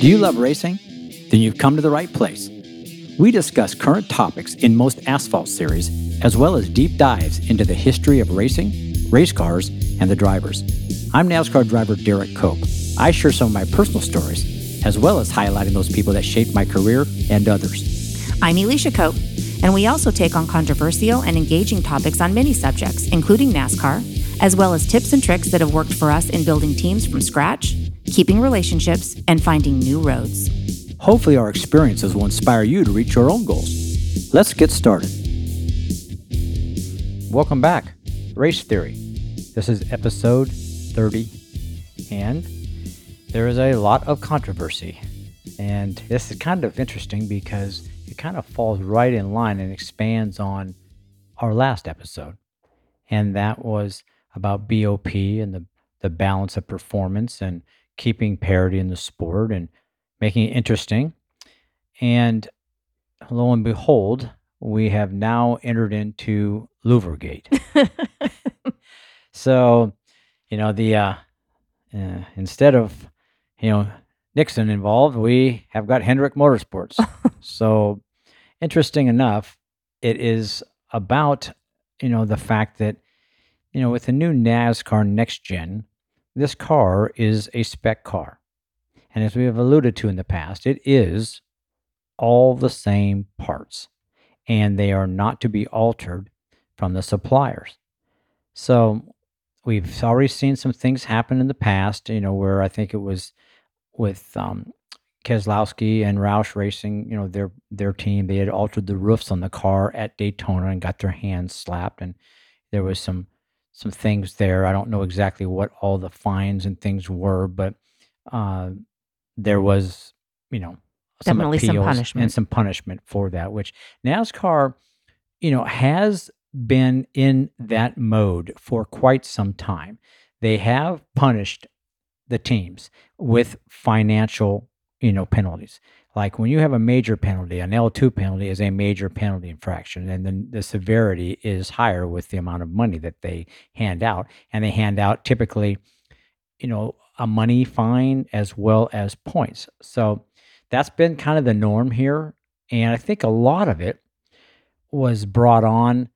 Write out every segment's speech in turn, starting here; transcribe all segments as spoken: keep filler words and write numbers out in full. Do you love racing? Then you've come to the right place. We discuss current topics in most asphalt series, as well as deep dives into the history of racing, race cars, and the drivers. I'm NASCAR driver Derrike Cope. I share some of my personal stories, as well as highlighting those people that shaped my career and others. I'm Alicia Cope, and we also take on controversial and engaging topics on many subjects, including NASCAR, as well as tips and tricks that have worked for us in building teams from scratch, keeping relationships, and finding new roads. Hopefully our experiences will inspire you to reach your own goals. Let's get started. Welcome back, Race Theory. This is episode thirty, and there is a lot of controversy. And this is kind of interesting because it kind of falls right in line and expands on our last episode. And that was about B O P and the, the balance of performance and keeping parity in the sport and making it interesting. And lo and behold, we have now entered into LouverGate. So, you know, the uh, uh, instead of, you know, Nixon involved, we have got Hendrick Motorsports. So interesting enough, it is about, you know, the fact that, you know, with the new NASCAR Next Gen, this car is a spec car. And as we have alluded to in the past, it is all the same parts, and they are not to be altered from the suppliers. So we've already seen some things happen in the past, you know, where I think it was with um, Keselowski and Roush Racing, you know, their their team, they had altered the roofs on the car at Daytona and got their hands slapped, and there was some some things there. I don't know exactly what all the fines and things were, but uh, there was, you know, some definitely appeals some punishment. and some punishment for that, which NASCAR, you know, has been in that mode for quite some time. They have punished the teams with financial, you know, penalties. Like when you have a major penalty, an L two penalty is a major penalty infraction, and then the severity is higher with the amount of money that they hand out. And they hand out typically, you know, a money fine as well as points. So that's been kind of the norm here. And I think a lot of it was brought on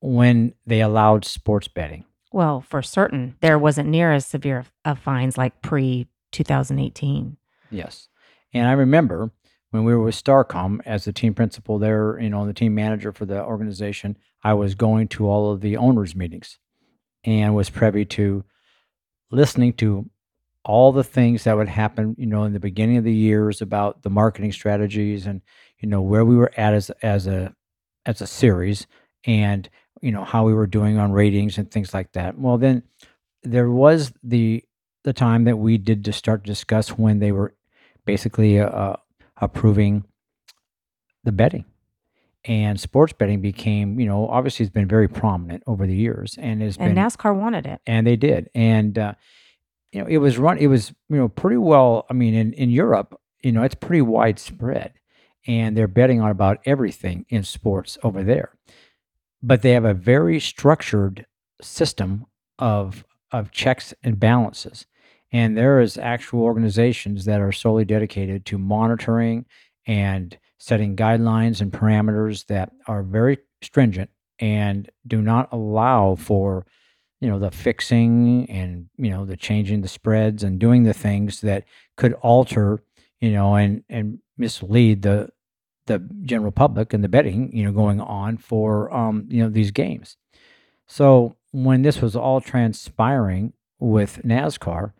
when they allowed sports betting. Well, for certain, there wasn't near as severe of fines like pre-twenty eighteen. Yes. And I remember when we were with Starcom as the team principal there, you know, the team manager for the organization, I was going to all of the owners' meetings and was privy to listening to all the things that would happen, you know, in the beginning of the years about the marketing strategies and, you know, where we were at as as a as a series and, you know, how we were doing on ratings and things like that. Well, then there was the the time that we did to start to discuss when they were basically uh, approving the betting. And sports betting became, you know, obviously it's been very prominent over the years. And, has and been, NASCAR wanted it. And they did. And, uh, you know, it was run, it was, you know, pretty well, I mean, in, in Europe, you know, it's pretty widespread. And they're betting on about everything in sports over there. But they have a very structured system of of checks and balances. And there is actual organizations that are solely dedicated to monitoring and setting guidelines and parameters that are very stringent and do not allow for, you know, the fixing and, you know, the changing the spreads and doing the things that could alter, you know, and, and mislead the the general public and the betting, you know, going on for, um, you know, these games. So when this was all transpiring with NASCAR,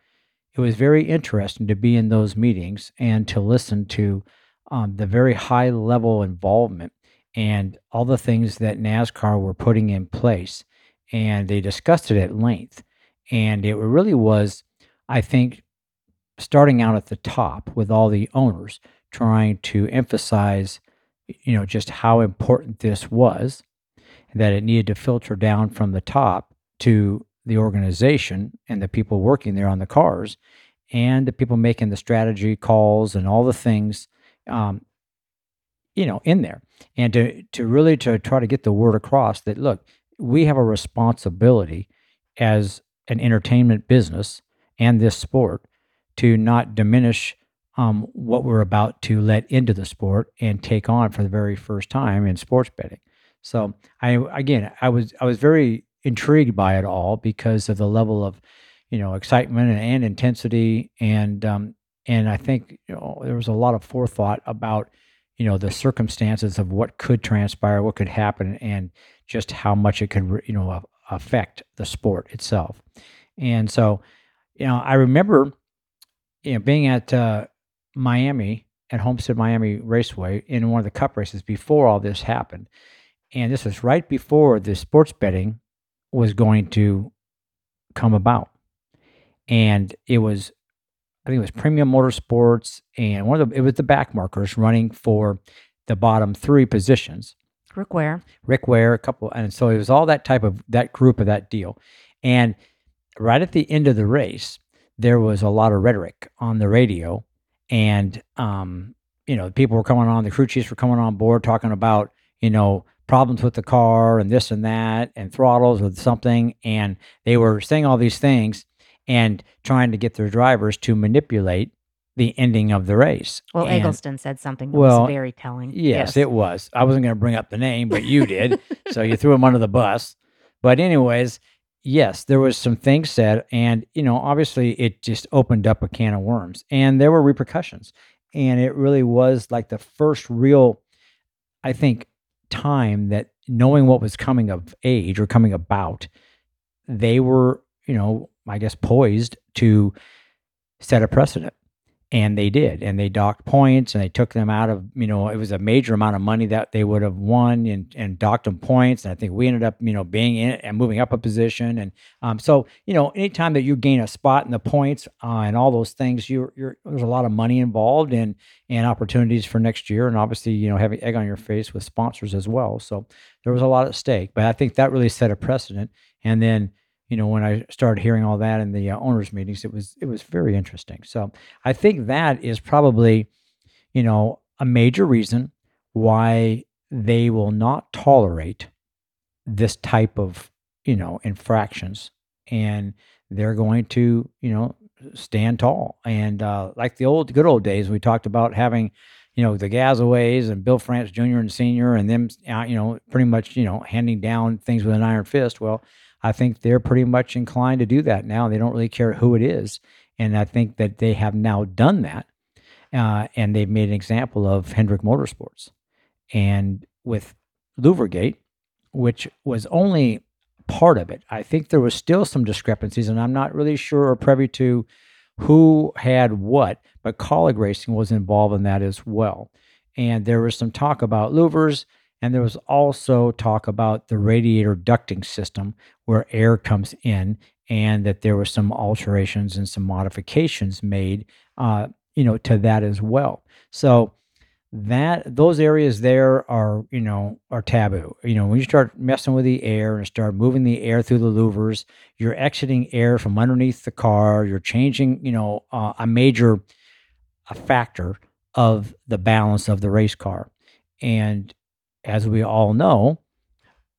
it was very interesting to be in those meetings and to listen to um, the very high level involvement and all the things that NASCAR were putting in place. And they discussed it at length. And it really was, I think, starting out at the top with all the owners trying to emphasize, you know, just how important this was, that it needed to filter down from the top to the organization and the people working there on the cars and the people making the strategy calls and all the things, um, you know, in there. And to, to really to try to get the word across that, look, we have a responsibility as an entertainment business and this sport to not diminish um, what we're about to let into the sport and take on for the very first time in sports betting. So I, again, I was, I was very intrigued by it all because of the level of, you know, excitement and, and intensity. And, um, and I think, you know, there was a lot of forethought about, you know, the circumstances of what could transpire, what could happen, and just how much it could, you know, affect the sport itself. And so, you know, I remember, you know, being at uh, Miami at Homestead Miami Raceway in one of the Cup races before all this happened. And this was right before the sports betting was going to come about. And it was, I think it was Premium Motorsports, and one of the, it was the back markers running for the bottom three positions. Rick Ware. Rick Ware, a couple. And so it was all that type of, that group of that deal. And right at the end of the race, there was a lot of rhetoric on the radio. And, um, you know, people were coming on, the crew chiefs were coming on board talking about, you know, problems with the car and this and that and throttles or something. And they were saying all these things and trying to get their drivers to manipulate the ending of the race. Well, and Eggleston said something that well, was very telling. Yes, yes, it was. I wasn't going to bring up the name, but you did. So you threw him under the bus. But anyways, yes, there was some things said. And, you know, obviously it just opened up a can of worms. And there were repercussions. And it really was like the first real, I think, time that knowing what was coming of age or coming about, they were, you know, I guess, poised to set a precedent. And they did. And they docked points and they took them out of, you know, it was a major amount of money that they would have won and, and docked them points. And I think we ended up, you know, being in it and moving up a position. And um, so, you know, anytime that you gain a spot in the points uh, and all those things, you're, you're, there's a lot of money involved and, and opportunities for next year. And obviously, you know, having egg on your face with sponsors as well. So there was a lot at stake, but I think that really set a precedent. And then, you know, when I started hearing all that in the uh, owners' meetings, it was it was very interesting. So I think that is probably, you know, a major reason why they will not tolerate this type of, you know, infractions, and they're going to, you know, stand tall. And uh, like the old good old days, we talked about having, you know, the Gasaways and Bill France Junior and Senior, and them, uh, you know, pretty much, you know, handing down things with an iron fist. Well, I think they're pretty much inclined to do that now. They don't really care who it is. And I think that they have now done that. Uh, and they've made an example of Hendrick Motorsports. And with LouverGate, which was only part of it, I think there was still some discrepancies, and I'm not really sure or privy to who had what, but College Racing was involved in that as well. And there was some talk about louvers. And there was also talk about the radiator ducting system where air comes in, and that there were some alterations and some modifications made, uh, you know, to that as well. So that those areas there are, you know, are taboo. You know, when you start messing with the air and start moving the air through the louvers, you're exiting air from underneath the car. You're changing, you know, uh, a major a factor of the balance of the race car. And as we all know,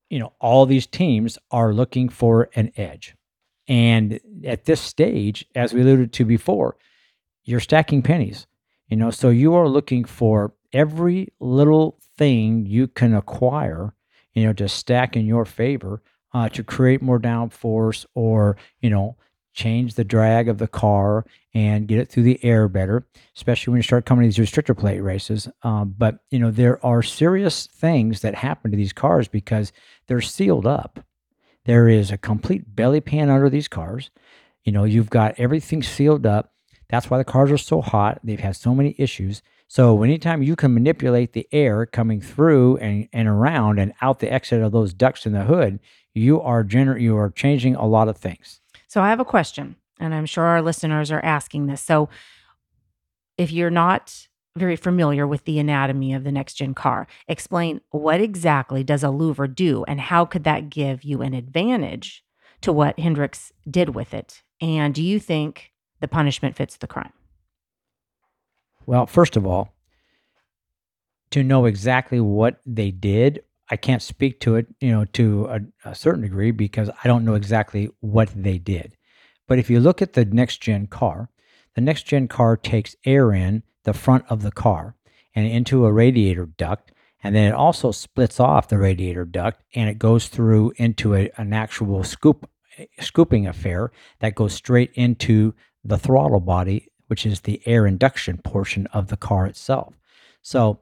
you know, all these teams are looking for an edge. And at this stage, as we alluded to before, you're stacking pennies, you know, so you are looking for every little thing you can acquire, you know, to stack in your favor, uh, to create more downforce or, you know, change the drag of the car and get it through the air better, especially when you start coming to these restrictor plate races. Um, but, you know, there are serious things that happen to these cars because they're sealed up. There is a complete belly pan under these cars. You know, you've got everything sealed up. That's why the cars are so hot. They've had so many issues. So anytime you can manipulate the air coming through and, and around and out the exit of those ducts in the hood, you are gener- you are changing a lot of things. So I have a question, and I'm sure our listeners are asking this. So if you're not very familiar with the anatomy of the next-gen car, explain what exactly does a louver do, and how could that give you an advantage to what Hendricks did with it? And do you think the punishment fits the crime? Well, first of all, to know exactly what they did, I can't speak to it, you know, to a, a certain degree because I don't know exactly what they did. But if you look at the next gen car, The next gen car takes air in the front of the car and into a radiator duct, and then it also splits off the radiator duct and it goes through into a, an actual scoop scooping affair that goes straight into the throttle body, which is the air induction portion of the car itself. So,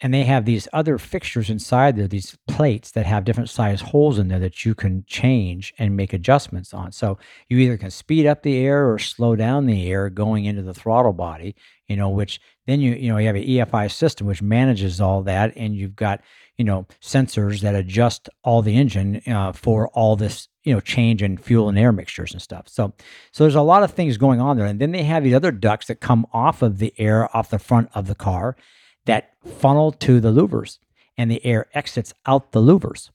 and they have these other fixtures inside there, these plates that have different size holes in there that you can change and make adjustments on. So you either can speed up the air or slow down the air going into the throttle body, you know, which then you, you know, you have an E F I system which manages all that. And you've got, you know, sensors that adjust all the engine uh, for all this, you know, change in fuel and air mixtures and stuff. So, so there's a lot of things going on there. And then they have these other ducts that come off of the air off the front of the car that funnel to the louvers, and the air exits out the louvers.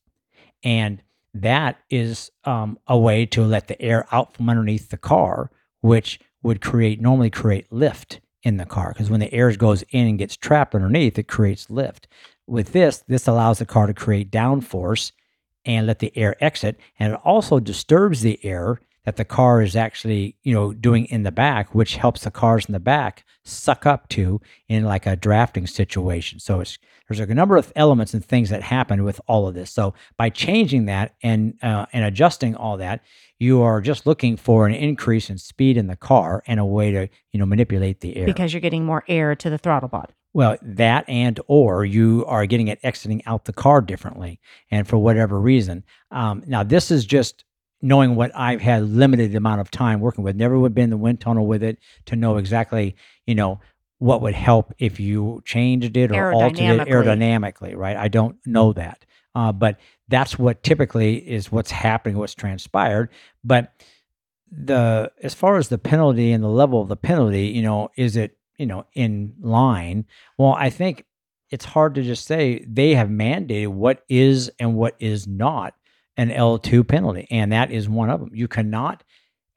And that is um, a way to let the air out from underneath the car, which would create, normally create lift in the car. Because when the air goes in and gets trapped underneath, it creates lift. With this, this allows the car to create downforce and let the air exit. And it also disturbs the air that the car is actually, you know, doing in the back, which helps the cars in the back suck up to in like a drafting situation. So it's, there's a number of elements and things that happen with all of this. So by changing that and uh, and adjusting all that, you are just looking for an increase in speed in the car and a way to, you know, manipulate the air. Because you're getting more air to the throttle body. Well, that and or you are getting it exiting out the car differently and for whatever reason. Um, now, this is just knowing what I've had limited amount of time working with, never would have been in the wind tunnel with it to know exactly, you know, what would help if you changed it or altered it aerodynamically, right? I don't know that. Uh, but that's what typically is what's happening, what's transpired. But the, as far as the penalty and the level of the penalty, you know, is it, you know, in line? Well, I think it's hard to just say they have mandated what is and what is not an L two penalty, and that is one of them. You cannot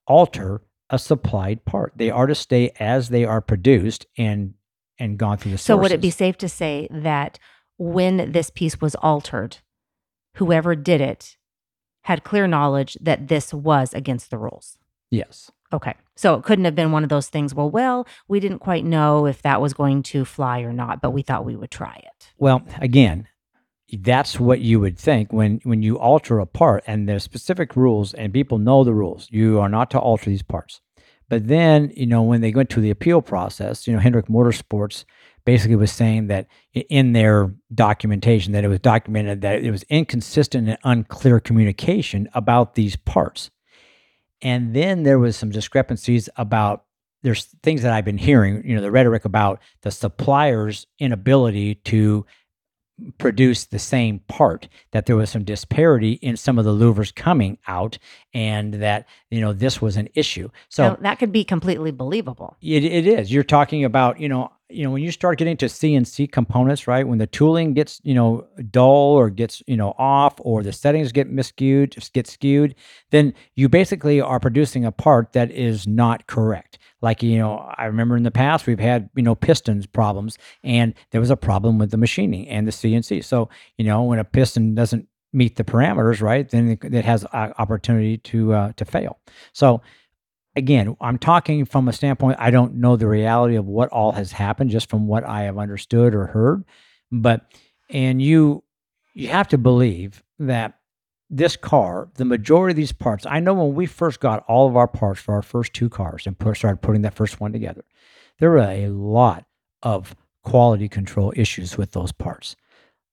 alter a supplied part. They are to stay as they are produced and and gone through the sources. So would it be safe to say that when this piece was altered, whoever did it had clear knowledge that this was against the rules? Yes. Okay. So it couldn't have been one of those things, well, well, we didn't quite know if that was going to fly or not, but we thought we would try it. Well, again, that's what you would think when, when you alter a part and there's specific rules and people know the rules. You are not to alter these parts. But then, you know, when they went to the appeal process, you know, Hendrick Motorsports basically was saying that in their documentation that it was documented that it was inconsistent and unclear communication about these parts. And then there was some discrepancies about, there's things that I've been hearing, you know, the rhetoric about the supplier's inability to produce the same part, that there was some disparity in some of the louvers coming out and that, you know, this was an issue. So now, that could be completely believable. It, it is. You're talking about, you know, you know, when you start getting to C N C components, right? When the tooling gets, you know, dull or gets, you know, off or the settings get miscued, just get skewed, then you basically are producing a part that is not correct. Like, you know, I remember in the past we've had, you know, pistons problems and there was a problem with the machining and the C N C. So, you know, when a piston doesn't meet the parameters, right, then it, it has an opportunity to uh, to fail. So, again, I'm talking from a standpoint, I don't know the reality of what all has happened just from what I have understood or heard. But, and you, you have to believe that this car, the majority of these parts, I know when we first got all of our parts for our first two cars and put, started putting that first one together, there were a lot of quality control issues with those parts.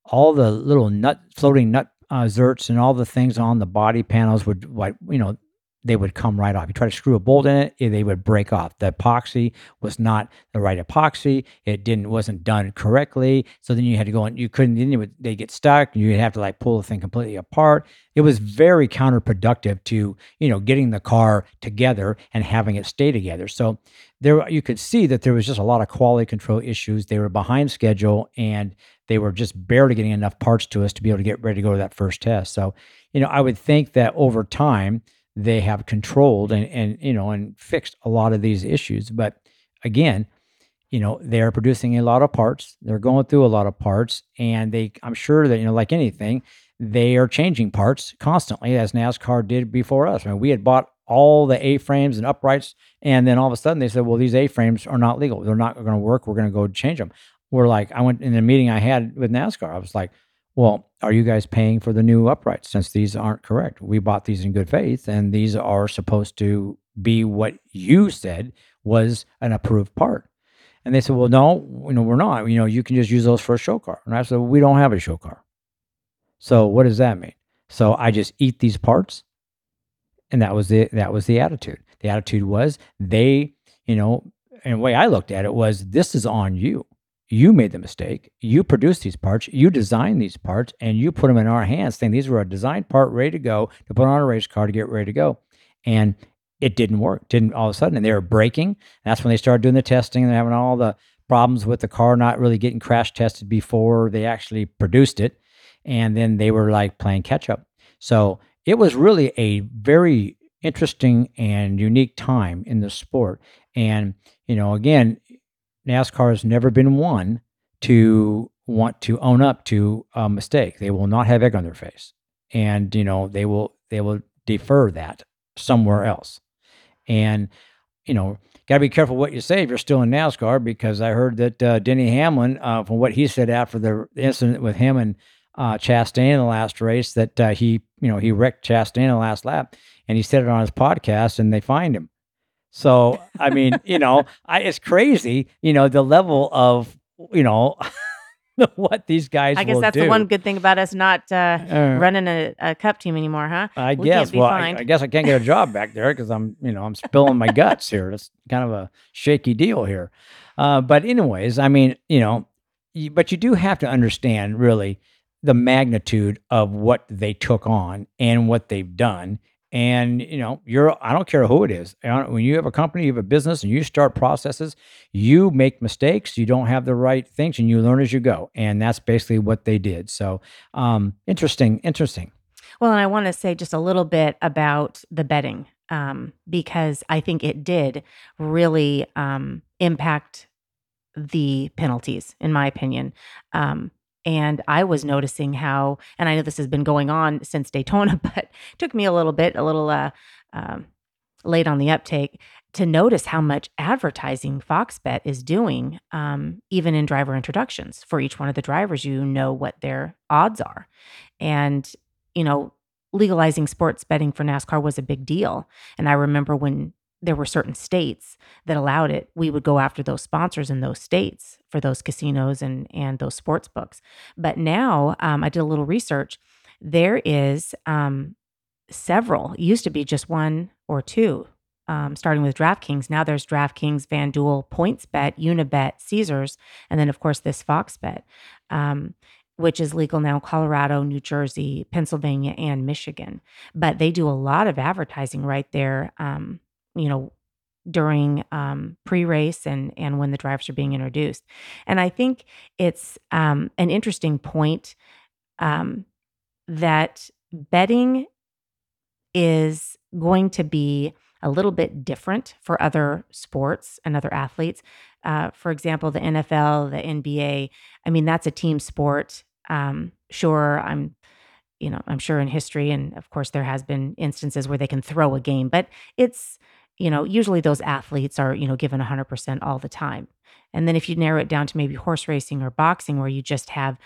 All the little nut, floating nut uh, zerts and all the things on the body panels would, like, you know, they would come right off. You try to screw a bolt in it, they would break off. The epoxy was not the right epoxy. It didn't, wasn't done correctly. So then you had to go and you couldn't, then you would, they get stuck. You'd have to like pull the thing completely apart. It was very counterproductive to, you know, getting the car together and having it stay together. So there, you could see that there was just a lot of quality control issues. They were behind schedule and they were just barely getting enough parts to us to be able to get ready to go to that first test. So, you know, I would think that over time, they have controlled and, and, you know, and fixed a lot of these issues. But again, you know, they're producing a lot of parts. They're going through a lot of parts and they, I'm sure that, you know, like anything, they are changing parts constantly as NASCAR did before us. I mean, we had bought all the A-frames and uprights. And then all of a sudden they said, well, these A-frames are not legal. They're not going to work. We're going to go change them. We're like, I went in a meeting I had with NASCAR. I was like, well, are you guys paying for the new uprights since these aren't correct? We bought these in good faith, and these are supposed to be what you said was an approved part. And they said, well, no, you know, we're not. You know, you can just use those for a show car. And I said, well, we don't have a show car. So what does that mean? So I just eat these parts. And that was the, that was the attitude. The attitude was they, you know, and the way I looked at it was, this is on you. You made the mistake. You produced these parts. You designed these parts, and you put them in our hands saying these were a designed part ready to go to put on a race car to get ready to go. And it didn't work. Didn't all of a sudden. And they were braking. That's when they started doing the testing, and they're having all the problems with the car not really getting crash tested before they actually produced it. And then they were like playing catch up. So it was really a very interesting and unique time in the sport. And, you know, again, NASCAR has never been one to want to own up to a mistake. They will not have egg on their face. And, you know, they will, they will defer that somewhere else. And, you know, got to be careful what you say if you're still in NASCAR, because I heard that uh, Denny Hamlin, uh, from what he said after the incident with him and uh, Chastain in the last race, that uh, he, you know, he wrecked Chastain in the last lap, and he said it on his podcast, and they fined him. So, I mean, you know, I, it's crazy, you know, the level of, you know, what these guys will do. I guess that's do. The one good thing about us not uh, uh, running a, a cup team anymore, huh? I we guess. Well, I, I guess I can't get a job back there because I'm, you know, I'm spilling my guts here. It's kind of a shaky deal here. Uh, but anyways, I mean, you know, you, but you do have to understand really the magnitude of what they took on and what they've done. And, you know, you're, I don't care who it is. When you have a company, you have a business, and you start processes, you make mistakes, you don't have the right things, and you learn as you go. And that's basically what they did. So, um, interesting, interesting. Well, and I want to say just a little bit about the betting, um, because I think it did really, um, impact the penalties, in my opinion. Um, And I was noticing how, and I know this has been going on since Daytona, but it took me a little bit, a little uh, um, late on the uptake to notice how much advertising FoxBet is doing, um, even in driver introductions. For each one of the drivers, you know what their odds are. And, you know, legalizing sports betting for NASCAR was a big deal. And I remember when there were certain states that allowed it, we would go after those sponsors in those states for those casinos and, and those sports books. But now um, I did a little research. There is um, several, it used to be just one or two, um, starting with DraftKings. Now there's DraftKings, FanDuel, Points Bet, Unibet, Caesars, and then of course this FoxBet, um, which is legal now, Colorado, New Jersey, Pennsylvania, and Michigan. But they do a lot of advertising right there, um, you know, during um, pre-race and and when the drivers are being introduced. And I think it's um, an interesting point um, that betting is going to be a little bit different for other sports and other athletes. Uh, for example, the N F L, the N B A, I mean, that's a team sport. Um, sure, I'm you know, I'm sure in history, and of course there has been instances where they can throw a game, but it's, you know, usually those athletes are, you know, given one hundred percent all the time. And then if you narrow it down to maybe horse racing or boxing, where you just have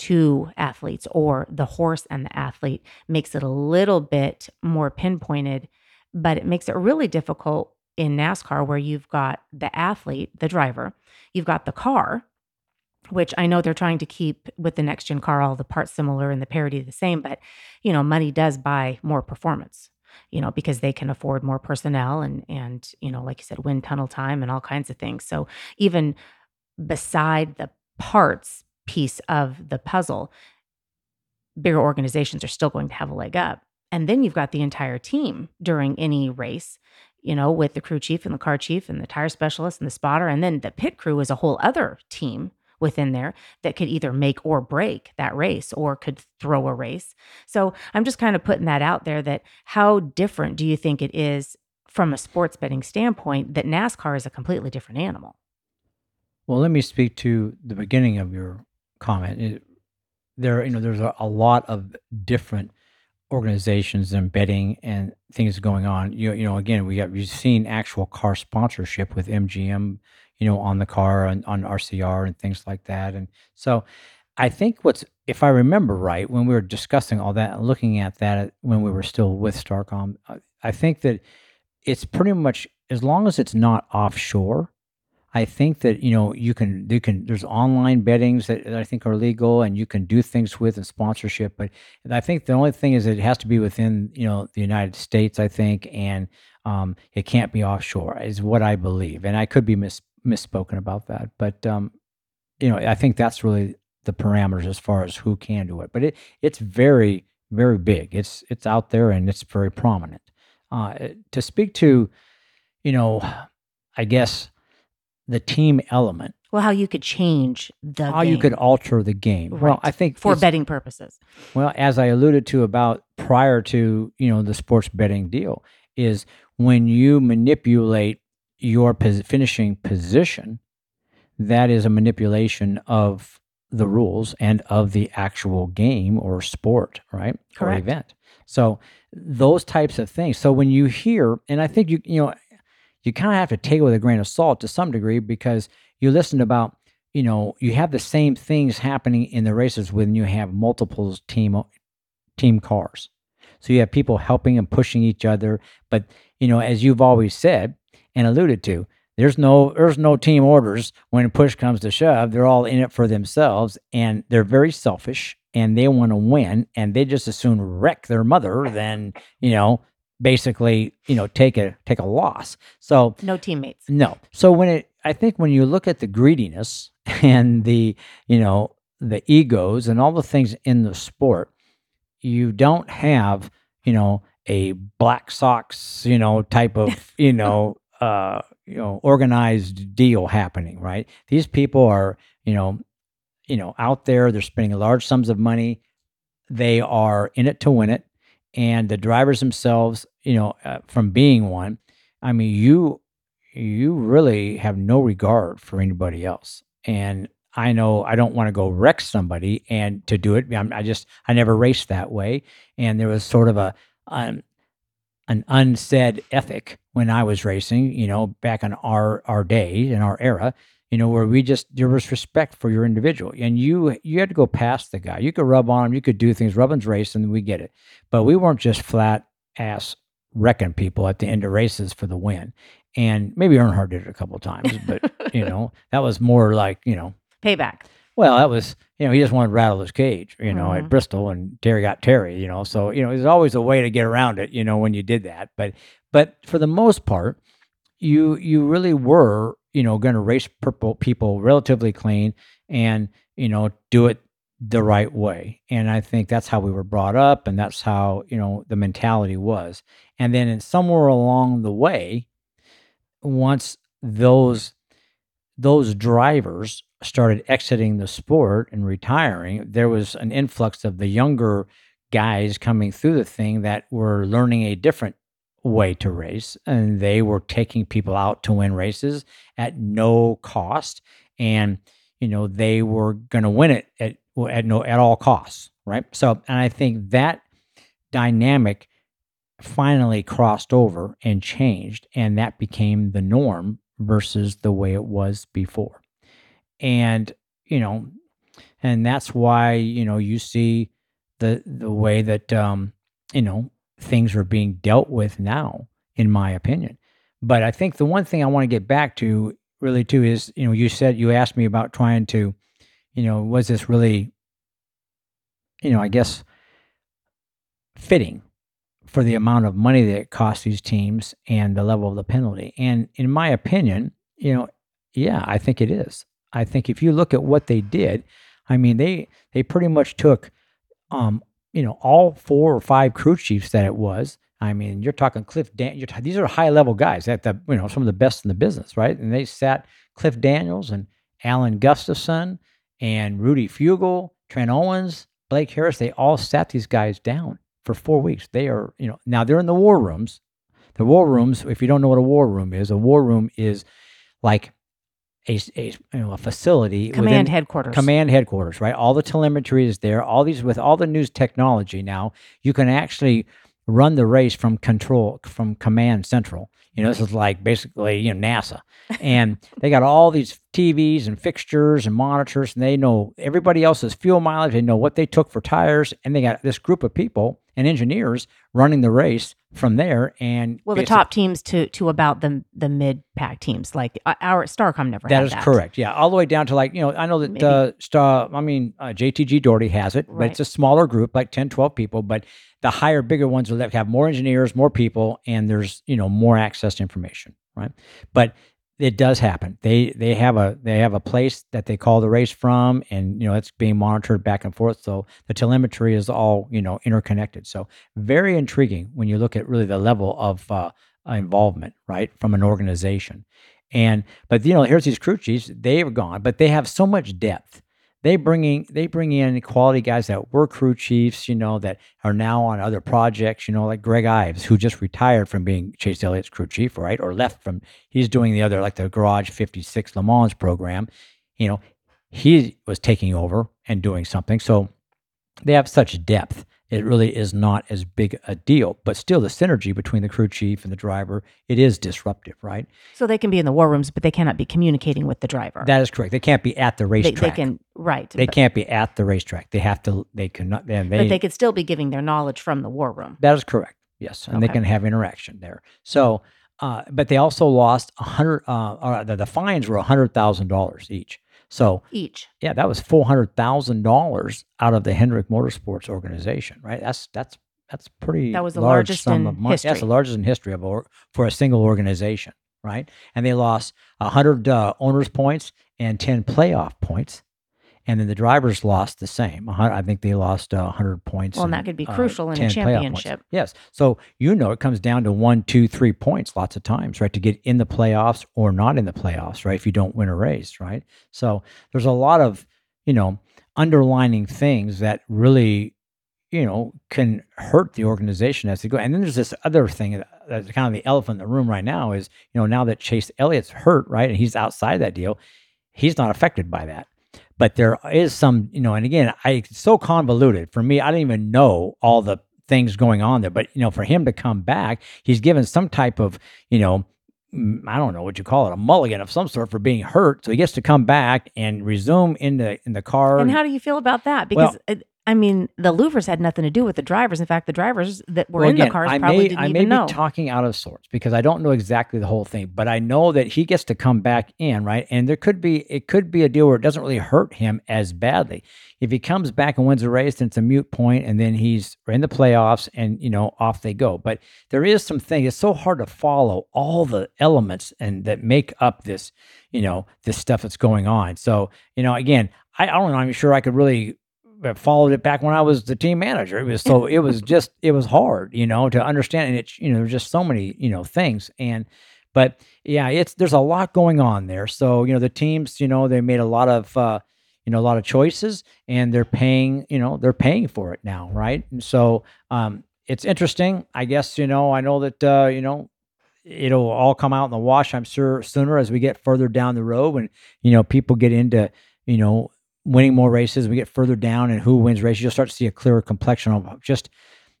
two athletes or the horse and the athlete, makes it a little bit more pinpointed, but it makes it really difficult in NASCAR, where you've got the athlete, the driver, you've got the car, which I know they're trying to keep with the next gen car, all the parts similar and the parity the same, but, you know, money does buy more performance, you know, because they can afford more personnel and, and, you know, like you said, wind tunnel time and all kinds of things. So even beside the parts piece of the puzzle, bigger organizations are still going to have a leg up. And then you've got the entire team during any race, you know, with the crew chief and the car chief and the tire specialist and the spotter. And then the pit crew is a whole other team within there that could either make or break that race or could throw a race. So I'm just kind of putting that out there, that how different do you think it is from a sports betting standpoint, that NASCAR is a completely different animal? Well, let me speak to the beginning of your comment. It, there, you know, there's a, a lot of different organizations and betting and things going on. You, you know, again, we got, we've seen actual car sponsorship with M G M, you know, on the car and on R C R and things like that. And so I think what's, if I remember right, when we were discussing all that, looking at that when we were still with Starcom, I, I think that it's pretty much, as long as it's not offshore, I think that, you know, you can, you can, there's online bettings that I think are legal and you can do things with and sponsorship. But I think the only thing is it has to be within, you know, the United States, I think, and um, it can't be offshore is what I believe. And I could be mis- misspoken about that. But, um, you know, I think that's really the parameters as far as who can do it. But it it's very, very big. It's, it's out there and it's very prominent. Uh, to speak to, you know, I guess, the team element. Well, how you could change the How game. you could alter the game. Right. Well, I think for betting purposes. Well, as I alluded to about prior to, you know, the sports betting deal is when you manipulate your pos- finishing position, that is a manipulation of the rules and of the actual game or sport, right? Correct. Or event. So those types of things. So when you hear, and I think you, you know, you kind of have to take it with a grain of salt to some degree, because you listen about, you know, you have the same things happening in the races when you have multiple team team cars. So you have people helping and pushing each other. But, you know, as you've always said and alluded to, there's no there's no team orders when push comes to shove. They're all in it for themselves, and they're very selfish, and they want to win, and they just as soon wreck their mother than, you know, basically, you know, take a take a loss. So no teammates. No. So when it, I think when you look at the greediness and the, you know, the egos and all the things in the sport, you don't have, you know, a Black Sox, you know, type of, you know, uh, you know, organized deal happening, right? These people are, you know, you know, out there. They're spending large sums of money. They are in it to win it. And the drivers themselves, you know, uh, from being one, I mean, you you really have no regard for anybody else. And I know I don't want to go wreck somebody, and to do it, I'm, I just I never raced that way. And there was sort of a um, an unsaid ethic when I was racing, you know, back in our our day, in our era, you know, where we just, there was respect for your individual, and you, you had to go past the guy. You could rub on him. You could do things. Rubbing's race, and we get it. But we weren't just flat ass wrecking people at the end of races for the win. And maybe Earnhardt did it a couple of times, but you know, that was more like, you know, payback. Well, that was, you know, he just wanted to rattle his cage, you know, mm-hmm. at Bristol, and Terry got Terry, you know, so, you know, there's always a way to get around it, you know, when you did that. But, but for the most part, you, you really were, you know, going to race purple people relatively clean and, you know, do it the right way. And I think that's how we were brought up, and that's how, you know, the mentality was. And then in somewhere along the way, once those, those drivers started exiting the sport and retiring, there was an influx of the younger guys coming through the thing that were learning a different way to race, and they were taking people out to win races at no cost, and you know they were going to win it at at no at all costs, right? So, and I think that dynamic finally crossed over and changed, and that became the norm versus the way it was before. And you know, and that's why you know you see the the way that um, you know. things are being dealt with now, in my opinion. But I think the one thing I want to get back to really too is, you know, you said, you asked me about trying to, you know, was this really, you know, I guess fitting for the amount of money that it costs these teams and the level of the penalty. And in my opinion, you know, yeah, I think it is. I think if you look at what they did, I mean, they, they pretty much took, um, you know, all four or five crew chiefs that it was. I mean, you're talking Cliff Dan. You're t- these are high level guys at the, you know, some of the best in the business, right? And they sat Cliff Daniels and Alan Gustafson and Rudy Fugle, Trent Owens, Blake Harris. They all sat these guys down for four weeks. They are, you know, now they're in the war rooms. The war rooms, if you don't know what a war room is, a war room is like a, a, you know, a facility. Command headquarters. Command headquarters, right? All the telemetry is there. All these, with all the new technology now, you can actually run the race from control, from command central. You know, this is like basically, you know, NASA. And they got all these T Vs and fixtures and monitors, and they know everybody else's fuel mileage. They know what they took for tires. And they got this group of people and engineers running the race from there. And well, the top teams to to about the the mid-pack teams, like our Starcom never had that. That is correct. Yeah. All the way down to, like, you know, I know that uh, Star, I mean, uh, J T G Doherty has it, right, but it's a smaller group, like ten, twelve people. But the higher, bigger ones will have more engineers, more people, and there's, you know, more access to information, right? But it does happen. They they have a they have a place that they call the race from, and, you know, it's being monitored back and forth. So the telemetry is all, you know, interconnected. So very intriguing when you look at really the level of uh, involvement, right, from an organization. And but, you know, here's these crew chiefs. They've gone, but they have so much depth. They bringing they bring in quality guys that were crew chiefs, you know, that are now on other projects, you know, like Greg Ives, who just retired from being Chase Elliott's crew chief, right? Or left from, he's doing the other, like the Garage fifty-six Le Mans program. You know, he was taking over and doing something. So they have such depth. It really is not as big a deal, but still the synergy between the crew chief and the driver, it is disruptive, right? So they can be in the war rooms, but they cannot be communicating with the driver. That is correct. They can't be at the racetrack. They, they can, right. They but, can't be at the racetrack. They have to, they cannot. They, but they could still be giving their knowledge from the war room. That is correct. Yes. And okay. They can have interaction there. So, uh, but they also lost a hundred, uh, uh, the, the fines were a hundred thousand dollars each. So each, yeah, that was four hundred thousand dollars out of the Hendrick Motorsports organization, right? That's that's that's pretty. That was the large largest sum in of money. History. That's the largest in history of or, for a single organization, right? And they lost a hundred uh, owners points and ten playoff points, and then the drivers lost the same. I think they lost uh, a hundred points. Well, and, and that could be crucial uh, in a championship. Yes, so you know it comes down to one, two, three points lots of times, right, to get in the playoffs or not in the playoffs, right? If you don't win a race, right? So there's a lot of, you know, underlining things that really, you know, can hurt the organization as they go. And then there's this other thing that's kind of the elephant in the room right now is, you know, now that Chase Elliott's hurt, right, and he's outside that deal, he's not affected by that. But there is some, you know, and again, I, it's so convoluted for me. I didn't even know all the things going on there. But, you know, for him to come back, he's given some type of, you know, I don't know what you call it, a mulligan of some sort for being hurt. So he gets to come back and resume in the in the car. And how do you feel about that? Because, well, I mean, the louvers had nothing to do with the drivers. In fact, the drivers that were well, in again, the cars I probably may, didn't I even know. I may be talking out of sorts because I don't know exactly the whole thing, but I know that he gets to come back in, right? And there could be, it could be a deal where it doesn't really hurt him as badly. If he comes back and wins a race, then it's a moot point, and then he's in the playoffs and, you know, off they go. But there is some thing, it's so hard to follow all the elements and that make up this, you know, this stuff that's going on. So, you know, again, I, I don't know, I'm sure I could really... followed it back when I was the team manager. It was so, it was just, it was hard, you know, to understand. And it's, you know, there's just so many, you know, things. And, but yeah, it's, there's a lot going on there. So, you know, the teams, you know, they made a lot of, uh, you know, a lot of choices and they're paying, you know, they're paying for it now. Right. And so, um, it's interesting, I guess, you know, I know that, uh, you know, it'll all come out in the wash, I'm sure, sooner as we get further down the road and, you know, people get into, you know, winning more races, we get further down and who wins races, you'll start to see a clearer complexion on just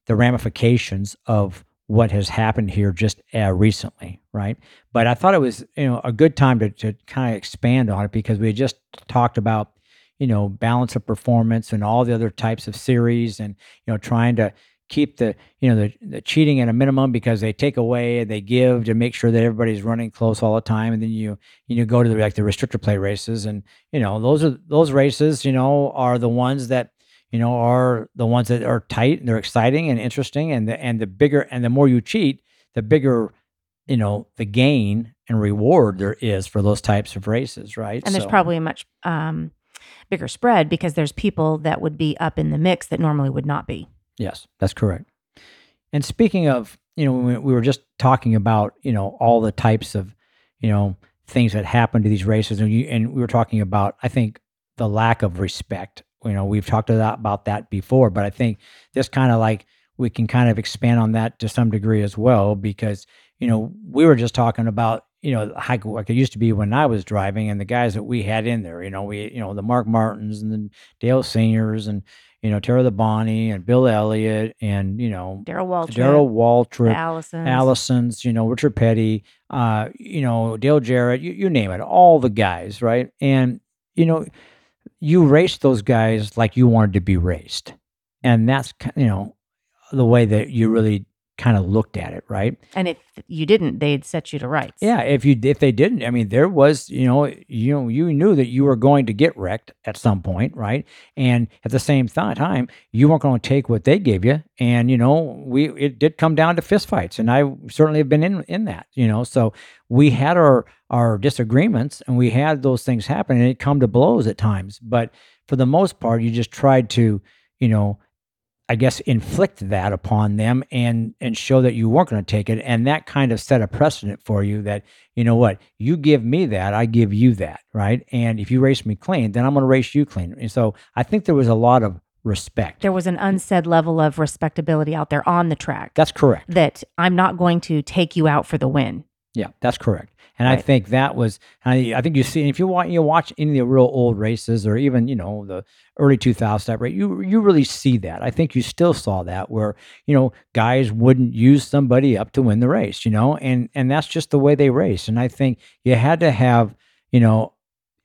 the ramifications of what has happened here just uh, recently, right? But I thought it was, you know, a good time to, to kind of expand on it because we had just talked about, you know, balance of performance and all the other types of series and, you know, trying to keep the, you know, the, the cheating at a minimum because they take away and they give to make sure that everybody's running close all the time. And then you, you go to the, like the restrictor play races and, you know, those are those races, you know, are the ones that, you know, are the ones that are tight and they're exciting and interesting. And the, and the bigger, and the more you cheat, the bigger, you know, the gain and reward there is for those types of races. Right. And so, there's probably a much um, bigger spread because there's people that would be up in the mix that normally would not be. Yes, that's correct. And speaking of, you know, we, we were just talking about, you know, all the types of, you know, things that happen to these races. And, you, and we were talking about, I think, the lack of respect. You know, we've talked about that before, but I think this kind of like, we can kind of expand on that to some degree as well, because, you know, we were just talking about, you know, like, like it used to be when I was driving and the guys that we had in there, you know, we, you know, the Mark Martins and the Dale Seniors and, you know, Tara Labonte and Bill Elliott and, you know, Darrell Waltrip, Darrell Waltrip, Allisons, Allisons, you know, Richard Petty, uh, you know, Dale Jarrett, you, you name it, all the guys. Right. And, you know, you raced those guys like you wanted to be raced. And that's, you know, the way that you really kind of looked at it, right? And if you didn't, they'd set you to rights. Yeah, if you if they didn't, I mean, there was, you know, you know, you knew that you were going to get wrecked at some point, right? And at the same th- time, you weren't going to take what they gave you. And, you know, we it did come down to fistfights, and I certainly have been in in that, you know. So we had our our disagreements, and we had those things happen, and it come to blows at times. But for the most part, you just tried to, you know, I guess, inflict that upon them and and show that you weren't going to take it. And that kind of set a precedent for you that, you know what, you give me that, I give you that, right? And if you race me clean, then I'm going to race you clean. And so I think there was a lot of respect. There was an unsaid level of respectability out there on the track. That's correct. That I'm not going to take you out for the win. Yeah, that's correct. And right. I think that was, I, I think you see, if you want, you watch any of the real old races or even, you know, the early two thousands type race, you, you really see that. I think you still saw that where, you know, guys wouldn't use somebody up to win the race, you know, and, and that's just the way they race. And I think you had to have, you know,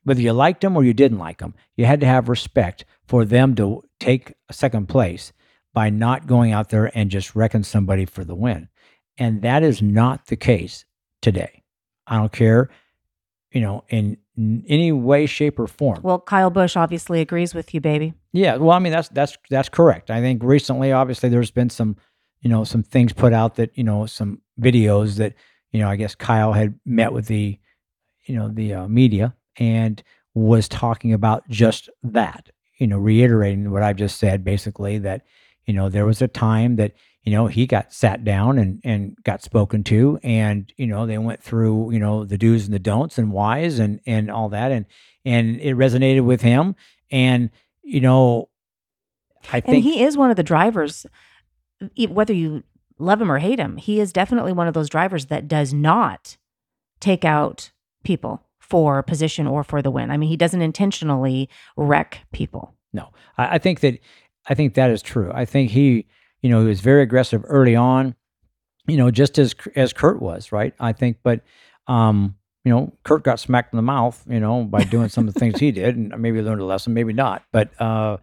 whether you liked them or you didn't like them, you had to have respect for them to take second place by not going out there and just wrecking somebody for the win. And that is not the case today. I don't care, you know, in, in any way, shape, or form. Well, Kyle Busch obviously agrees with you, baby. Yeah. Well, I mean, that's, that's, that's correct. I think recently, obviously there's been some, you know, some things put out that, you know, some videos that, you know, I guess Kyle had met with the, you know, the uh, media and was talking about just that, you know, reiterating what I've just said, basically that, you know, there was a time that, you know, he got sat down and, and got spoken to and, you know, they went through, you know, the do's and the don'ts and whys and, and all that. And, and it resonated with him. And, you know, I think. And he is one of the drivers, whether you love him or hate him, he is definitely one of those drivers that does not take out people for position or for the win. I mean, he doesn't intentionally wreck people. No, I, I think that, I think that is true. I think he, you know, he was very aggressive early on, you know, just as as Kurt was, right? I think, but, um, you know, Kurt got smacked in the mouth, you know, by doing some of the things he did, and maybe learned a lesson, maybe not. But uh,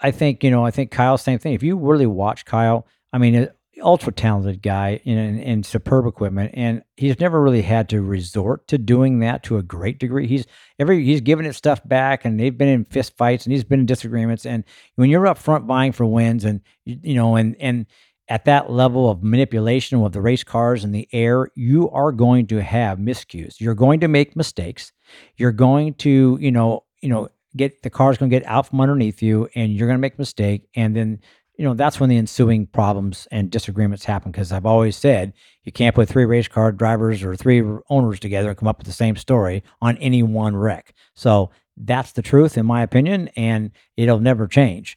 I think, you know, I think Kyle, same thing. If you really watch Kyle, I mean, an ultra talented guy in, in, in superb equipment, and he's never really had to resort to doing that to a great degree. He's every he's given it stuff back, and they've been in fist fights, and he's been in disagreements. And when you're up front buying for wins, and you know, and and at that level of manipulation with the race cars and the air, you are going to have miscues. You're going to make mistakes. You're going to, you know, you know, get the car's going to get out from underneath you, and you're going to make a mistake, and then, you know, that's when the ensuing problems and disagreements happen. Because I've always said you can't put three race car drivers or three owners together and come up with the same story on any one wreck. So that's the truth, in my opinion, and it'll never change.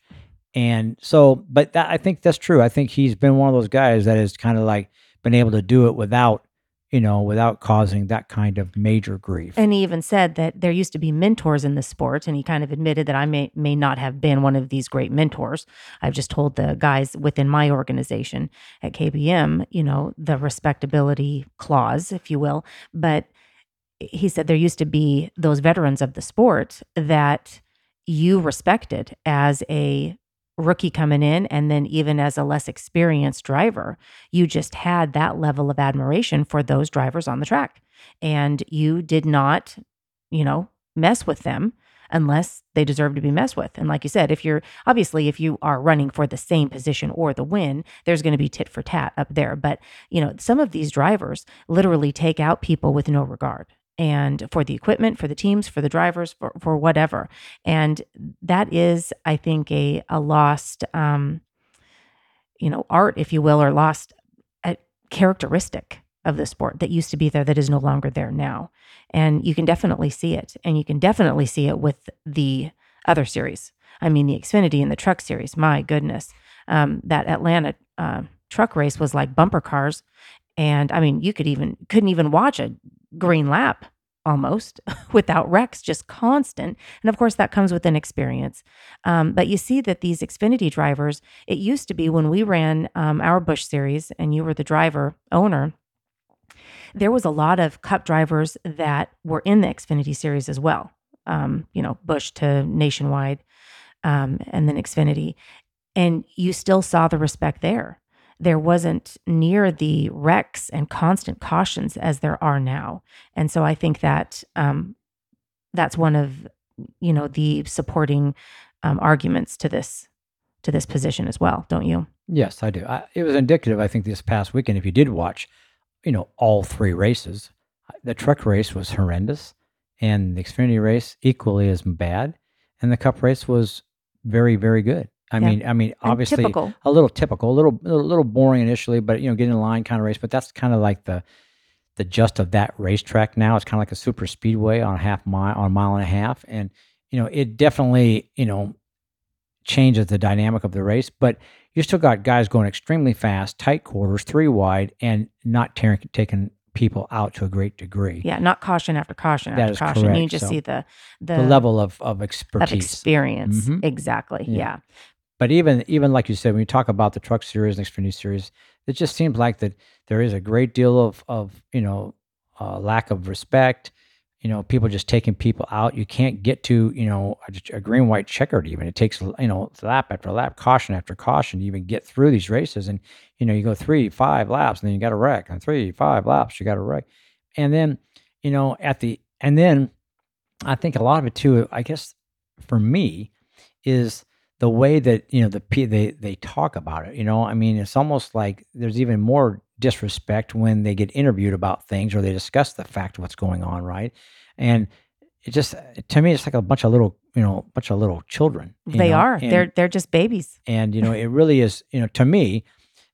And so, but that, I think that's true. I think he's been one of those guys that has kind of like been able to do it without, you know, without causing that kind of major grief. And he even said that there used to be mentors in the sport, and he kind of admitted that I may may not have been one of these great mentors. I've just told the guys within my organization at K B M, you know, the respectability clause, if you will. But he said there used to be those veterans of the sport that you respected as a rookie coming in, and then even as a less experienced driver, you just had that level of admiration for those drivers on the track. And you did not, you know, mess with them unless they deserve to be messed with. And like you said, if you're, obviously, if you are running for the same position or the win, there's going to be tit for tat up there. But, you know, some of these drivers literally take out people with no regard. And for the equipment, for the teams, for the drivers, for, for whatever. And that is, I think, a a lost, um, you know, art, if you will, or lost a characteristic of the sport that used to be there that is no longer there now. And you can definitely see it. And you can definitely see it with the other series. I mean, the Xfinity and the truck series, my goodness. Um, that Atlanta uh, truck race was like bumper cars. And I mean, you could even, couldn't even watch a green lap almost without wrecks, just constant. And of course that comes with an experience. Um, but you see that these Xfinity drivers, it used to be when we ran um, our Busch series and you were the driver owner, there was a lot of Cup drivers that were in the Xfinity series as well. Um, you know, Busch to Nationwide um, and then Xfinity. And you still saw the respect there. There wasn't near the wrecks and constant cautions as there are now. And so I think that um, that's one of, you know, the supporting um, arguments to this, to this position as well. Don't you? Yes, I do. I, it was indicative, I think, this past weekend, if you did watch, you know, all three races, the truck race was horrendous and the Xfinity race equally as bad. And the Cup race was very, very good. I yeah. mean, I mean, obviously a little typical, a little, a little boring initially, but you know, getting in line kind of race, but that's kind of like the, the just of that racetrack now. It's kind of like a super speedway on a half mile, on a mile and a half. And, you know, it definitely, you know, changes the dynamic of the race, but you still got guys going extremely fast, tight quarters, three wide, and not tearing, taking people out to a great degree. Yeah. Not caution after caution. That after is caution. Correct. You just so, see the, the, the level of, of expertise, of experience. Mm-hmm. Exactly. Yeah. yeah. But even even like you said, when you talk about the Truck Series and Xfinity Series, it just seems like that there is a great deal of, of you know, uh, lack of respect, you know, people just taking people out. You can't get to, you know, a, a green-white checkered even. It takes, you know, lap after lap, caution after caution to even get through these races. And, you know, you go three, five laps, and then you got a wreck. And three, five laps, you got a wreck. And then, you know, at the – and then I think a lot of it too, I guess for me, is – the way that, you know, the they they talk about it, you know, I mean, it's almost like there's even more disrespect when they get interviewed about things or they discuss the fact of what's going on, right? And it just, to me, it's like a bunch of little, you know, bunch of little children. They know? are. And, they're they're just babies. And, you know, it really is, you know, to me,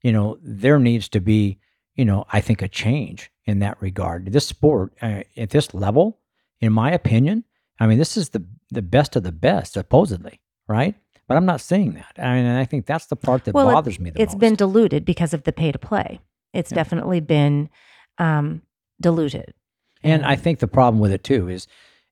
you know, there needs to be, you know, I think a change in that regard. This sport uh, at this level, in my opinion, I mean, this is the the best of the best, supposedly, right? But I'm not seeing that. I mean, and I think that's the part that well, bothers it, me the it's most. It's been diluted because of the pay to play. It's yeah. definitely been um, diluted. And, and I think the problem with it too is,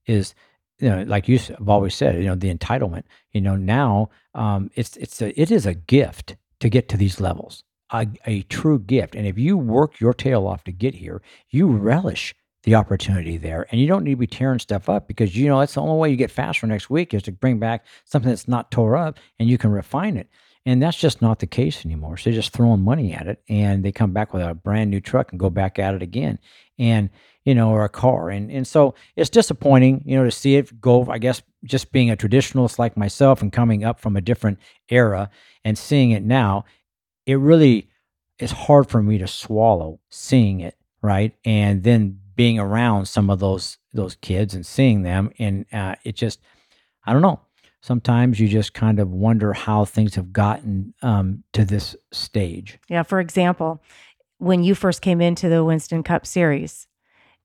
is you know, like you've always said, you know, the entitlement. You know, now um, it's it's a, it is a gift to get to these levels, a, a true gift. And if you work your tail off to get here, you relish the opportunity there, and you don't need to be tearing stuff up because, you know, that's the only way you get faster next week is to bring back something that's not tore up and you can refine it. And that's just not the case anymore. So they're just throwing money at it and they come back with a brand new truck and go back at it again and, you know, or a car. And, and so it's disappointing, you know, to see it go, I guess, just being a traditionalist like myself and coming up from a different era and seeing it now, it really is hard for me to swallow seeing it. Right. And then being around some of those those kids and seeing them, and uh, it just, I don't know. Sometimes you just kind of wonder how things have gotten um, to this stage. Yeah. For example, when you first came into the Winston Cup Series,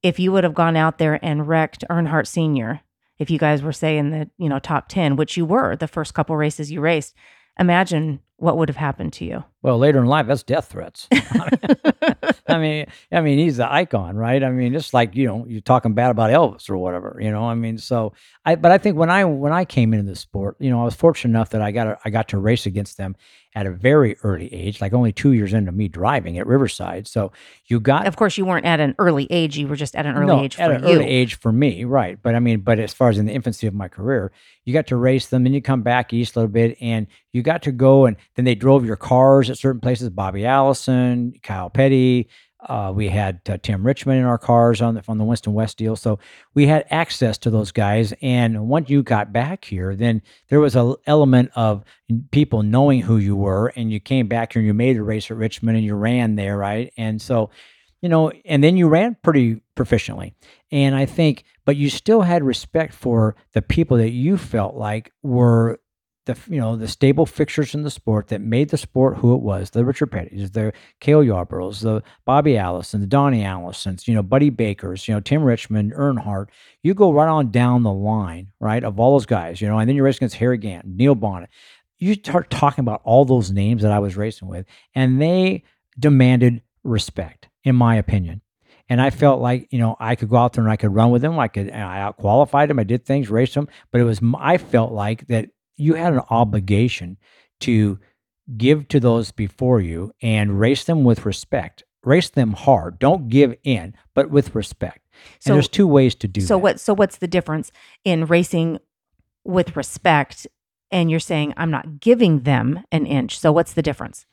if you would have gone out there and wrecked Earnhardt Senior, if you guys were say in the you know top ten, which you were the first couple races you raced, imagine what would have happened to you. Well, later in life, that's death threats. I mean, I mean, he's the icon, right? I mean, it's like, you know, you're talking bad about Elvis or whatever, you know, I mean, so I, but I think when I, when I came into the sport, you know, I was fortunate enough that I got, a, I got to race against them at a very early age, like only two years into me driving at Riverside. So you got, of course you weren't at an early age. You were just at an early no, age. At for an you. early age for me. Right. But I mean, but as far as in the infancy of my career, you got to race them and you come back east a little bit and you got to go and then they drove your cars at certain places, Bobby Allison, Kyle Petty. Uh, we had uh, Tim Richmond in our cars on the, on the Winston West deal. So we had access to those guys. And once you got back here, then there was an element of people knowing who you were and you came back here and you made a race at Richmond and you ran there. Right. And so, you know, and then you ran pretty proficiently. And I think, but you still had respect for the people that you felt like were the, you know, the stable fixtures in the sport that made the sport who it was, the Richard Pettys, the Cale Yarboroughs, the Bobby Allison, the Donnie Allisons, you know, Buddy Bakers, you know, Tim Richmond, Earnhardt, you go right on down the line, right, of all those guys, you know, and then you're racing against Harry Gant, Neil Bonnet. You start talking about all those names that I was racing with, and they demanded respect, in my opinion. And I felt like, you know, I could go out there and I could run with him. I could, I out-qualified him. I did things, raced him. But it was, I felt like that you had an obligation to give to those before you and race them with respect. Race them hard. Don't give in, but with respect. So, and there's two ways to do so that. So what? So what's the difference in racing with respect? And you're saying, I'm not giving them an inch. So what's the difference?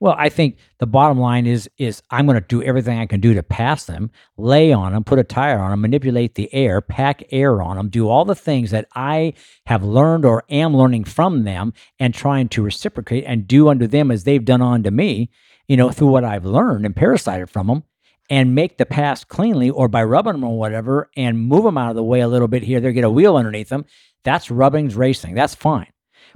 Well, I think the bottom line is, is I'm going to do everything I can do to pass them, lay on them, put a tire on them, manipulate the air, pack air on them, do all the things that I have learned or am learning from them and trying to reciprocate and do unto them as they've done unto me, you know, through what I've learned and parasited from them, and make the pass cleanly or by rubbing them or whatever and move them out of the way a little bit here. They get a wheel underneath them. That's rubbing's racing. That's fine.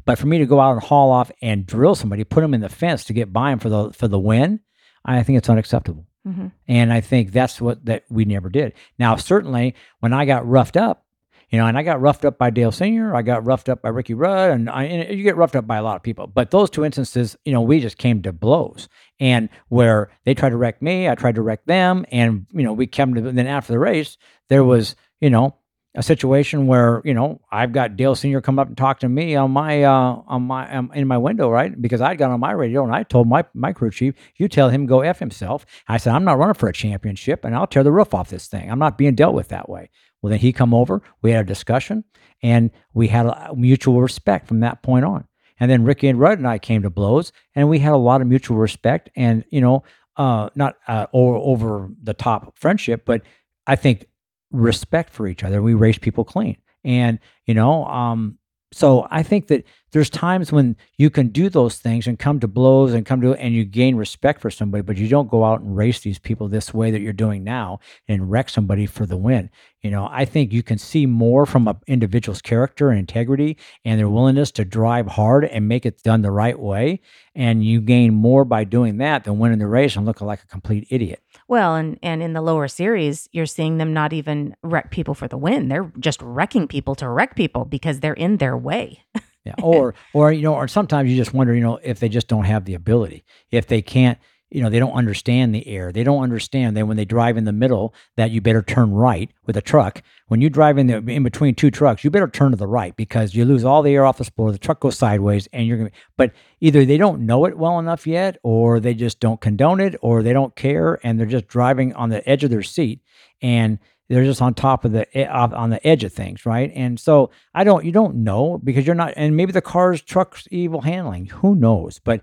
But for me to go out and haul off and drill somebody, put them in the fence to get by them for the for the win, I think it's unacceptable. Mm-hmm. And I think that's what that we never did. Now, certainly, when I got roughed up, you know, and I got roughed up by Dale Senior, I got roughed up by Ricky Rudd, and, I, and you get roughed up by a lot of people. But those two instances, you know, we just came to blows. And where they tried to wreck me, I tried to wreck them, and, you know, we came to, then after the race, there was, you know, a situation where, you know, I've got Dale Senior come up and talk to me on my, uh, on my, um, in my window, right? Because I'd got on my radio and I told my, my crew chief, you tell him go F himself. I said, I'm not running for a championship and I'll tear the roof off this thing. I'm not being dealt with that way. Well, then he come over, we had a discussion and we had a mutual respect from that point on. And then Ricky and Rudd and I came to blows and we had a lot of mutual respect and, you know, uh, not uh, over, over the top friendship, but I think respect for each other. We race people clean. And, you know, um, so I think that there's times when you can do those things and come to blows and come to, and you gain respect for somebody, but you don't go out and race these people this way that you're doing now and wreck somebody for the win. You know, I think you can see more from an individual's character and integrity and their willingness to drive hard and make it done the right way. And you gain more by doing that than winning the race and looking like a complete idiot. Well, and, and in the lower series, you're seeing them not even wreck people for the win. They're just wrecking people to wreck people because they're in their way. Yeah. Or, or, you know, or sometimes you just wonder, you know, if they just don't have the ability, if they can't, you know, they don't understand the air. They don't understand that when they drive in the middle that you better turn right with a truck. When you drive in the, in between two trucks, you better turn to the right because you lose all the air off the spoiler. The truck goes sideways and you're going to, but either they don't know it well enough yet, or they just don't condone it, or they don't care. And they're just driving on the edge of their seat and they're just on top of the, on the edge of things. Right. And so I don't, you don't know because you're not, and maybe the car's truck's evil handling, who knows, but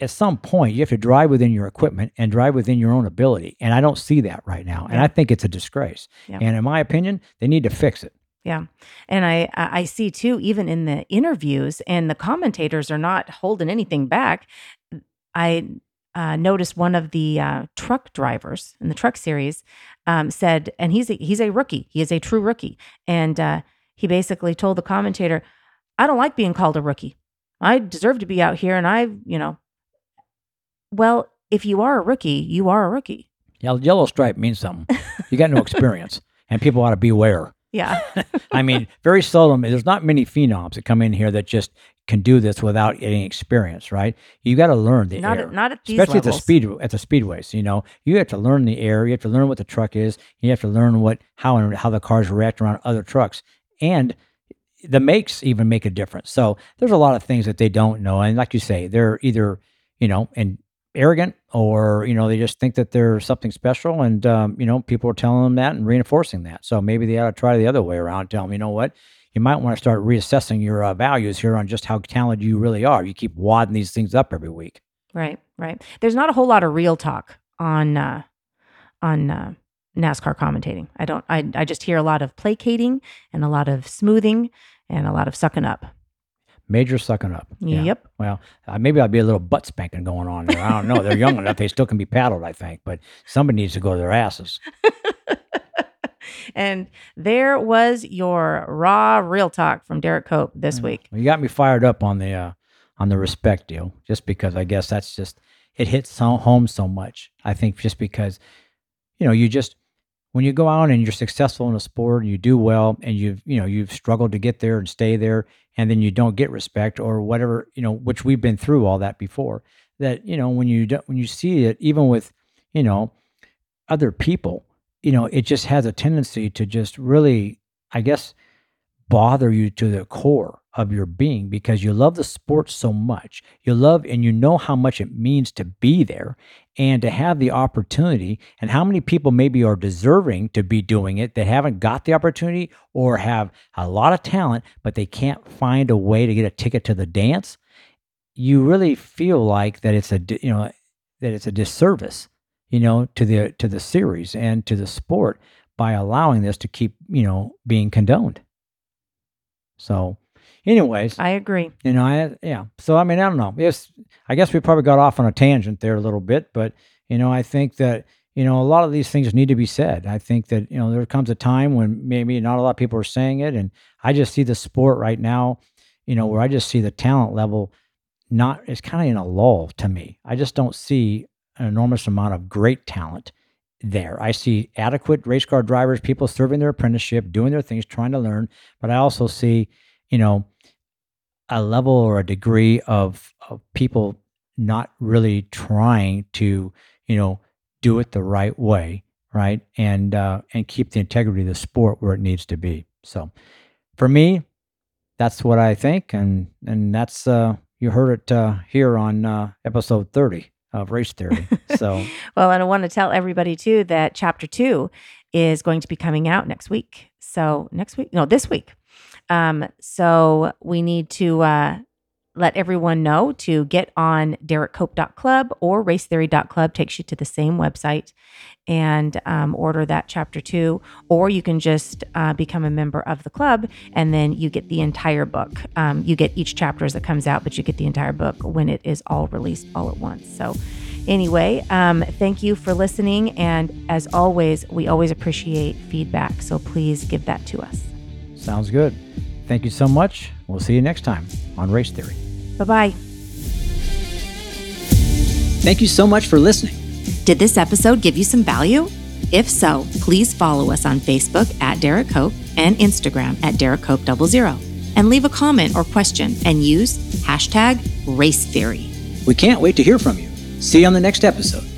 at some point, you have to drive within your equipment and drive within your own ability. And I don't see that right now. And yeah. I think it's a disgrace. Yeah. And in my opinion, they need to fix it. Yeah. And I, I see too, even in the interviews and the commentators are not holding anything back. I uh, noticed one of the uh, truck drivers in the truck series um, said, and he's a, he's a rookie. He is a true rookie. And uh, he basically told the commentator, I don't like being called a rookie. I deserve to be out here. And I, you know, well, if you are a rookie, you are a rookie. Yeah, yellow stripe means something. You got no experience, and people ought to beware. Yeah. I mean, very seldom, there's not many phenoms that come in here that just can do this without any experience, right? You got to learn the not air. At, not at these Especially levels. Especially at the speed, at the speedways, you know. You have to learn the air. You have to learn what the truck is. You have to learn what how how the cars react around other trucks. And the makes even make a difference. So there's a lot of things that they don't know. And like you say, they're either, you know, and arrogant, or, you know, they just think that they're something special. And, um, you know, people are telling them that and reinforcing that. So maybe they ought to try the other way around, tell them, you know what, you might want to start reassessing your uh, values here on just how talented you really are. You keep wadding these things up every week. Right. Right. There's not a whole lot of real talk on, uh, on, uh, NASCAR commentating. I don't, I, I just hear a lot of placating and a lot of smoothing and a lot of sucking up. Major sucking up. Yeah. Yep. Well, uh, maybe I'll be a little butt spanking going on there. I don't know. They're young enough. They still can be paddled, I think. But somebody needs to go to their asses. And there was your raw real talk from Derrike Cope this yeah. week. Well, you got me fired up on the uh, on the respect deal, just because I guess that's just, it hits home so much. I think just because, you know, you just, when you go out and you're successful in a sport and you do well and you've, you know, you've struggled to get there and stay there, and then you don't get respect or whatever, you know, which we've been through all that before, that, you know, when you, do, when you see it, even with, you know, other people, you know, it just has a tendency to just really, I guess, bother you to the core of your being, because you love the sport so much. You love, and you know how much it means to be there and to have the opportunity, and how many people maybe are deserving to be doing it that haven't got the opportunity or have a lot of talent, but they can't find a way to get a ticket to the dance. You really feel like that it's a, you know, that it's a disservice, you know, to the, to the series and to the sport by allowing this to keep, you know, being condoned. So anyways, I agree. You know, I, yeah. So, I mean, I don't know. It's, I guess we probably got off on a tangent there a little bit, but you know, I think that, you know, a lot of these things need to be said. I think that, you know, there comes a time when maybe not a lot of people are saying it. And I just see the sport right now, you know, where I just see the talent level, not, it's kind of in a lull to me. I just don't see an enormous amount of great talent there. I see adequate race car drivers, people serving their apprenticeship, doing their things, trying to learn. But I also see, you know, a level or a degree of, of people not really trying to, you know, do it the right way, right? And uh, and keep the integrity of the sport where it needs to be. So for me, that's what I think. And and that's, uh, you heard it uh, here on uh, episode thirty of Race Theory. So well, and I want to tell everybody too that chapter two is going to be coming out next week. So next week, no, this week. Um, so we need to uh, let everyone know to get on derrike cope dot club or race theory dot club, takes you to the same website, and um, order that chapter two, or you can just uh, become a member of the club, and then you get the entire book. Um, you get each chapter as it comes out, but you get the entire book when it is all released all at once. So anyway, um, thank you for listening. And as always, we always appreciate feedback. So please give that to us. Sounds good. Thank you so much. We'll see you next time on Race Theory. Bye-bye. Thank you so much for listening. Did this episode give you some value? If so, please follow us on Facebook at Derrike Cope and Instagram at Derrike Cope zero zero, and leave a comment or question and use hashtag Race Theory. We can't wait to hear from you. See you on the next episode.